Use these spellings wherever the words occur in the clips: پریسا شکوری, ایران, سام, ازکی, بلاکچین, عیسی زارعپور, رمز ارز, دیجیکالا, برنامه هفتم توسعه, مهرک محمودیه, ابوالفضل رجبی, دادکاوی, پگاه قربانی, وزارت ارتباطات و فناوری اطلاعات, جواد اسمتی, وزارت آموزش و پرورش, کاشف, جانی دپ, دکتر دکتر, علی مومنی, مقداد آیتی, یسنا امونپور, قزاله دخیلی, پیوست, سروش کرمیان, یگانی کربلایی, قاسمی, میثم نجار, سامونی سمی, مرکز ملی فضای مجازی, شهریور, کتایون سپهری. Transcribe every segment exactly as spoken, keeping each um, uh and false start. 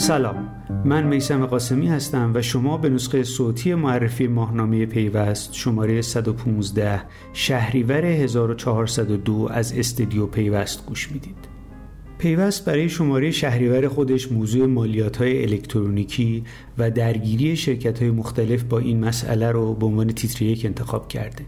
سلام، من میثم قاسمی هستم و شما به نسخه صوتی معرفی ماهنامه پیوست شماره صد و پانزده شهریور هزار و چهارصد و دو از استودیو پیوست گوش میدید. پیوست برای شماره شهریور خودش موضوع مالیات‌های الکترونیکی و درگیری شرکت‌های مختلف با این مسئله رو به عنوان تیتر یک انتخاب کرده.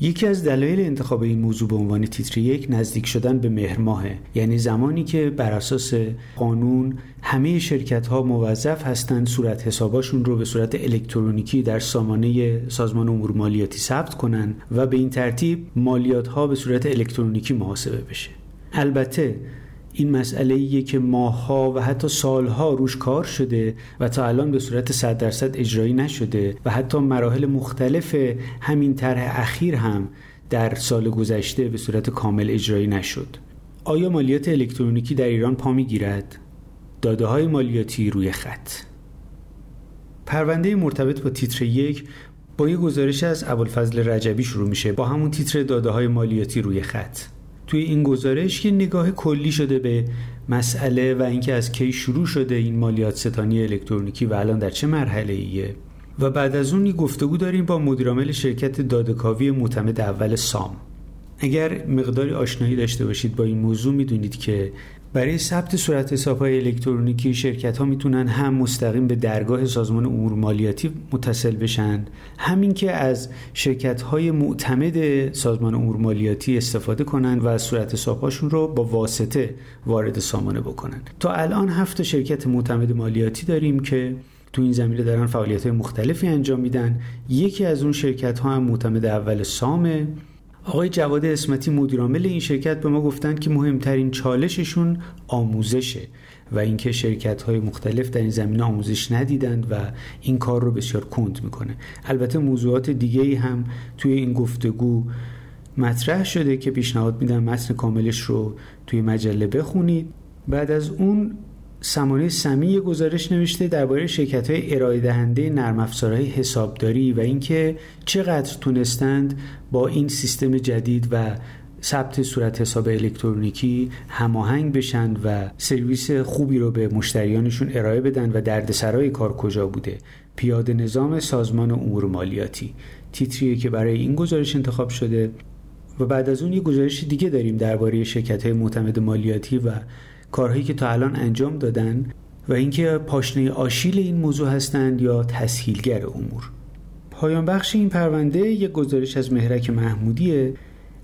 یکی از دلایل انتخاب این موضوع به عنوان تیتر یک نزدیک شدن به مهر ماهه، یعنی زمانی که بر اساس قانون همه شرکت‌ها موظف هستند صورت حساباشون رو به صورت الکترونیکی در سامانه سازمان امور مالیاتی ثبت کنن و به این ترتیب مالیات‌ها به صورت الکترونیکی محاسبه بشه. البته این مسئله‌ایه که ماه‌ها و حتی سال‌ها روش کار شده و تا الان به صورت صد درصد اجرایی نشده و حتی مراحل مختلف همین طرح اخیر هم در سال گذشته به صورت کامل اجرایی نشد. آیا مالیات الکترونیکی در ایران پا می‌گیرد؟ داده‌های مالیاتی روی خط. پرونده مرتبط با تیتر یک با یه گزارش از ابوالفضل رجبی شروع میشه با همون تیتر داده‌های مالیاتی روی خط. توی این گزارش یه نگاه کلی شده به مسئله و اینکه از کی شروع شده این مالیات ستانی الکترونیکی و الان در چه مرحله ایه و بعد از اون یه گفتگو داریم با مدیرعامل شرکت دادکاوی معتمد اول سام. اگر مقداری آشنایی داشته باشید با این موضوع میدونید که برای ثبت صورت حساب‌های الکترونیکی شرکت‌ها میتونن هم مستقیم به درگاه سازمان امور مالیاتی متصل بشن، همین که از شرکت‌های معتمد سازمان امور مالیاتی استفاده کنن و صورت حساب‌هاشون رو با واسطه وارد سامانه بکنن. تا الان هفت شرکت معتمد مالیاتی داریم که تو این زمینه دارن فعالیت‌های مختلفی انجام میدن. یکی از اون شرکت‌ها هم معتمد اول سامه. آقای جواد اسمتی مدیرعامل این شرکت به ما گفتن که مهمترین چالششون آموزشه و اینکه شرکت‌های مختلف در این زمینه آموزش ندیدند و این کار رو بسیار کند میکنه. البته موضوعات دیگه‌ای هم توی این گفتگو مطرح شده که پیشنهاد میدن متن کاملش رو توی مجله بخونید. بعد از اون سامونی سمی گزارش نوشته درباره شرکت‌های ارائه دهنده نرم افزارهای حسابداری و اینکه چقدر تونستند با این سیستم جدید و ثبت صورت حساب الکترونیکی هماهنگ بشن و سرویس خوبی رو به مشتریانشون ارائه بدن و دردسرای کار کجا بوده. پیاده نظام سازمان امور مالیاتی تیتریه که برای این گزارش انتخاب شده. و بعد از اون یه گزارش دیگه داریم درباره شرکت‌های معتمد مالیاتی و کارهایی که تا الان انجام دادن و اینکه پاشنه آشیل این موضوع هستند یا تسهیلگر امور. پایان بخش این پرونده یک گزارش از مهرک محمودیه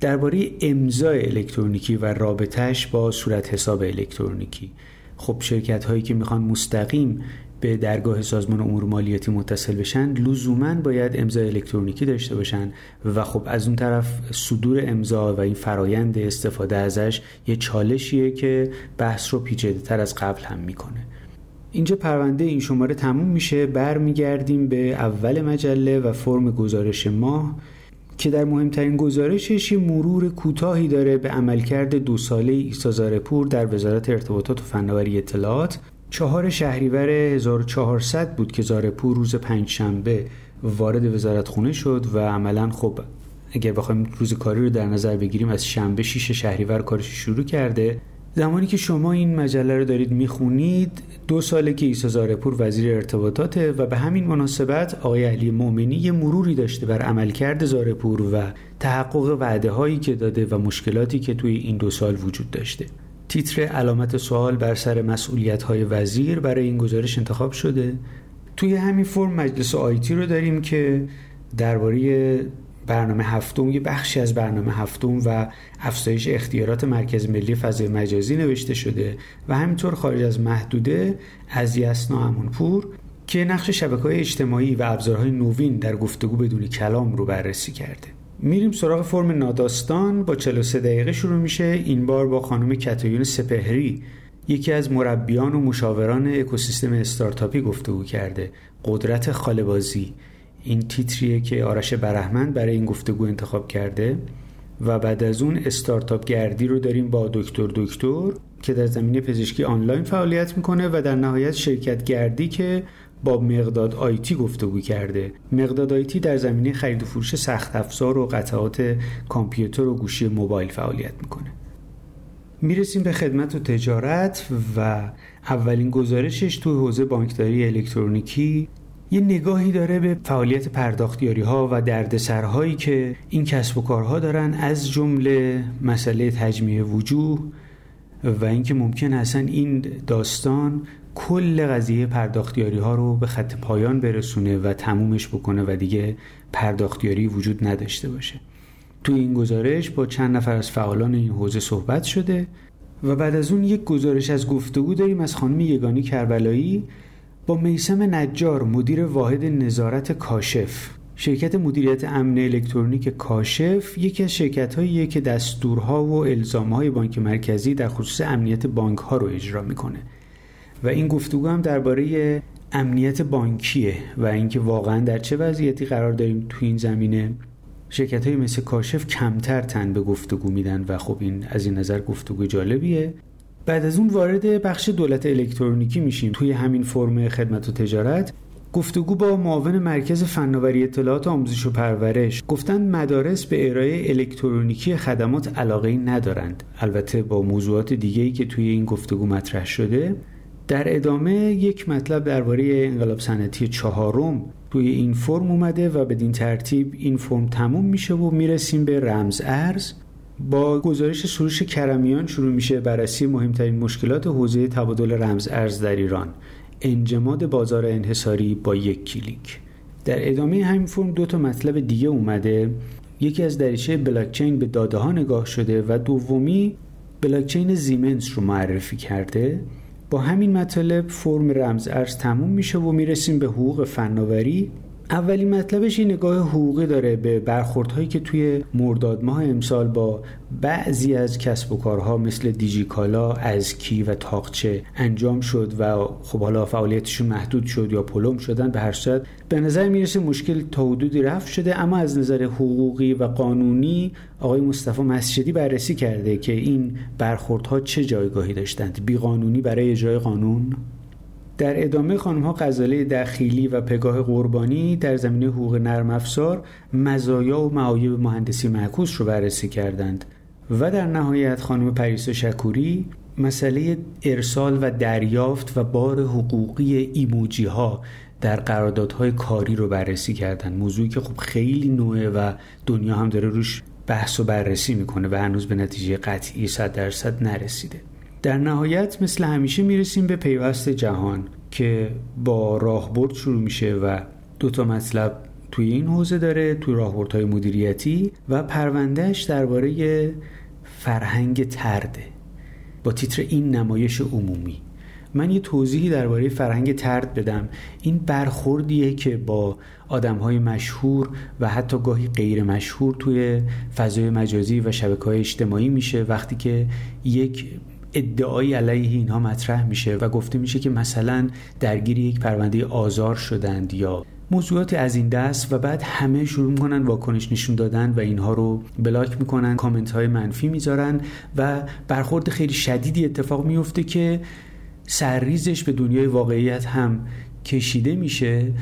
درباره امضای الکترونیکی و رابطه‌اش با صورت حساب الکترونیکی. خب شرکت‌هایی که میخوان مستقیم به درگاه سازمان امور مالیاتی متصل بشن لزوماً باید امضای الکترونیکی داشته باشن و خب از اون طرف صدور امضا و این فرایند استفاده ازش یه چالشیه که بحث رو پیچیده‌تر از قبل هم میکنه. اینجا پرونده این شماره تموم میشه. برمیگردیم به اول مجله و فرم گزارش ماه که در مهمترین گزارشش مرور کوتاهی داره به عملکرد دو ساله عیسی زارعپور در وزارت ارتباطات و فناوری اطلاعات. چهار شهریور هزار و چهارصد بود که زارعپور روز پنجشنبه وارد وزارتخونه شد و عملاً خب اگر بخوایم روز کاری رو در نظر بگیریم از شنبه شش شهریور کارش شروع کرده. زمانی که شما این مجله رو دارید میخونید دو ساله که عیسی زارعپور وزیر ارتباطاته و به همین مناسبت آقای علی مومنی یه مروری داشته بر عملکرد زارعپور و تحقق وعده هایی که داده و مشکلاتی که توی این دو سال وجود داشته. تیتر علامت سوال بر سر مسئولیت‌های وزیر برای این گزارش انتخاب شده. توی همین فرم مجلس آیتی رو داریم که درباره برنامه هفتم، یه بخشی از برنامه هفتم و افزایش اختیارات مرکز ملی فضای مجازی نوشته شده و همینطور خارج از محدوده از یسنا امونپور که نقش شبکه‌های اجتماعی و ابزارهای نوین در گفتگو بدون کلام رو بررسی کرده. میریم سراغ فرم ناداستان. با چهل و سه دقیقه شروع میشه، این بار با خانم کتایون سپهری، یکی از مربیان و مشاوران اکوسیستم استارتاپی گفتگو کرده. قدرت خاله‌بازی این تیتریه که آرش برهمن برای این گفتگو انتخاب کرده. و بعد از اون استارتاپ گردی رو داریم با دکتر دکتر که در زمینه پزشکی آنلاین فعالیت میکنه و در نهایت شرکت گردی که با مقداد آیتی گفتگو کرده. مقداد آیتی در زمینه خرید و فروش سخت افزار و قطعات کامپیوتر و گوشی موبایل فعالیت میکنه. میرسیم به خدمت و تجارت و اولین گزارشش تو حوزه بانکداری الکترونیکی یه نگاهی داره به فعالیت پرداختیاری‌ها و دردسرهایی که این کسب و کارها دارن، از جمله مسئله تجمیع وجوه و اینکه ممکن اصلا این داستان کل قضیه پرداختیاری‌ها رو به خط پایان برسونه و تمومش بکنه و دیگه پرداختیاری وجود نداشته باشه. تو این گزارش با چند نفر از فعالان این حوزه صحبت شده و بعد از اون یک گزارش از گفتگو داریم از خانم یگانی کربلایی با میثم نجار، مدیر واحد نظارت کاشف. شرکت مدیریت امن الکترونیک کاشف یکی از شرکت‌هاییه که دستورها و الزام‌های بانک مرکزی در خصوص امنیت بانک‌ها رو اجرا می‌کنه و این گفتگو هم درباره امنیت بانکیه و اینکه واقعاً در چه وضعیتی قرار داریم تو این زمینه. شرکت‌های مثل کاشف کمتر تن به گفتگو میدن و خب این از این نظر گفتگو جالبیه. بعد از اون وارد بخش دولت الکترونیکی میشیم. توی همین فرم خدمت و تجارت گفتگو با معاون مرکز فناوری اطلاعات آموزش و پرورش، گفتن مدارس به ارائه الکترونیکی خدمات علاقه‌ای ندارند، البته با موضوعات دیگه‌ای که توی این گفتگو مطرح شده. در ادامه یک مطلب درباره انقلاب صنعتی چهارم توی این فرم اومده و بدین ترتیب این فرم تموم میشه و میرسیم به رمز ارز. با گزارش سروش کرمیان شروع میشه، بررسی مهمترین مشکلات حوزه تبادل رمز ارز در ایران، انجماد بازار انحصاری با یک کلیک. در ادامه همین فرم دو تا مطلب دیگه اومده، یکی از دریچه بلاکچین به داده ها نگاه شده و دومی بلاکچین زمینس رو معرفی کرده. با همین مطالب فرم رمز ارز تموم میشه و میرسیم به حقوق فناوری. اولین مطلبش این نگاه حقوقی داره به برخوردهایی که توی مرداد ماه امسال با بعضی از کسب و کارها مثل دیجیکالا، ازکی و تاقچه انجام شد و خب حالا فعالیتشون محدود شد یا پلم شدن. به هر صورت به نظر میرسه مشکل تا حدودی رفع شده، اما از نظر حقوقی و قانونی آقای مصطفی مسجدی بررسی کرده که این برخوردها چه جایگاهی داشتند، بیقانونی برای اجرای قانون. در ادامه خانم‌ها قزاله دخیلی و پگاه قربانی در زمینه حقوق نرم افزار مزایا و معایب مهندسی معکوس رو بررسی کردند و در نهایت خانم پریسا شکوری مسئله ارسال و دریافت و بار حقوقی ایموجی‌ها در قراردادهای کاری رو بررسی کردند، موضوعی که خب خیلی نوعه و دنیا هم داره روش بحث و بررسی میکنه و هنوز به نتیجه قطعی صد درصد نرسیده. در نهایت مثل همیشه میرسیم به پیوست جهان که با راهبرد شروع میشه و دو تا مطلب توی این حوزه داره، توی راهبردهای مدیریتی و پروندهش درباره فرهنگ ترده با تیتر این نمایش عمومی. من یه توضیحی درباره فرهنگ ترد بدم. این برخوردیه که با آدم‌های مشهور و حتی گاهی غیر مشهور توی فضای مجازی و شبکه‌های اجتماعی میشه وقتی که یک ادعایی علیه اینها مطرح میشه و گفته میشه که مثلا درگیر یک پرونده آزار شدند یا موضوعات از این دست و بعد همه شروع میکنن واکنش نشون دادن و اینها رو بلاک میکنن، کامنت های منفی میذارن و برخورد خیلی شدیدی اتفاق میفته که سرریزش به دنیای واقعیت هم کشیده میشه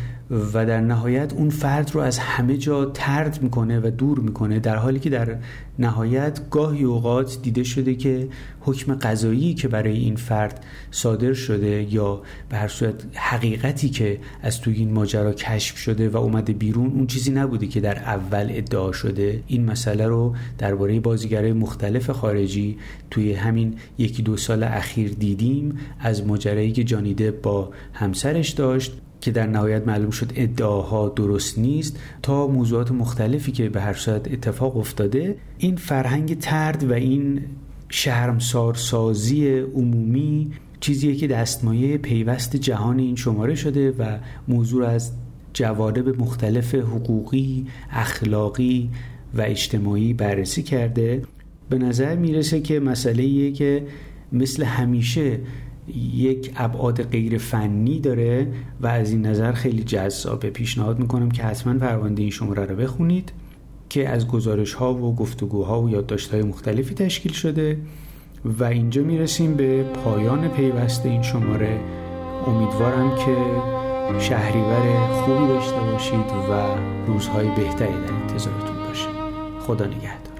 و در نهایت اون فرد رو از همه جا طرد میکنه و دور میکنه، در حالی که در نهایت گاهی اوقات دیده شده که حکم قضایی که برای این فرد صادر شده یا به هر صورت حقیقتی که از توی این ماجرا کشف شده و اومده بیرون اون چیزی نبوده که در اول ادعا شده. این مسئله رو درباره بازیگرای مختلف خارجی توی همین یکی دو سال اخیر دیدیم، از ماجرایی که جانی دپ با همسرش داشت که در نهایت معلوم شد ادعاها درست نیست تا موضوعات مختلفی که به هر صورت اتفاق افتاده. این فرهنگ طرد و این شرمسارسازی عمومی چیزیه که دستمایه پیوست جهان این شماره شده و موضوع از جوانب مختلف حقوقی، اخلاقی و اجتماعی بررسی کرده. به نظر میرسه که مسئله‌ایه که مثل همیشه یک ابعاد غیر فنی داره و از این نظر خیلی جذابه. پیشنهاد میکنم که حتما پرونده این شماره رو بخونید که از گزارش ها و گفتگوها و یادداشت های مختلفی تشکیل شده. و اینجا میرسیم به پایان پیوست این شماره. امیدوارم که شهریور خوبی داشته باشید و روزهای بهتری در انتظارتون باشه. خدا نگهدار.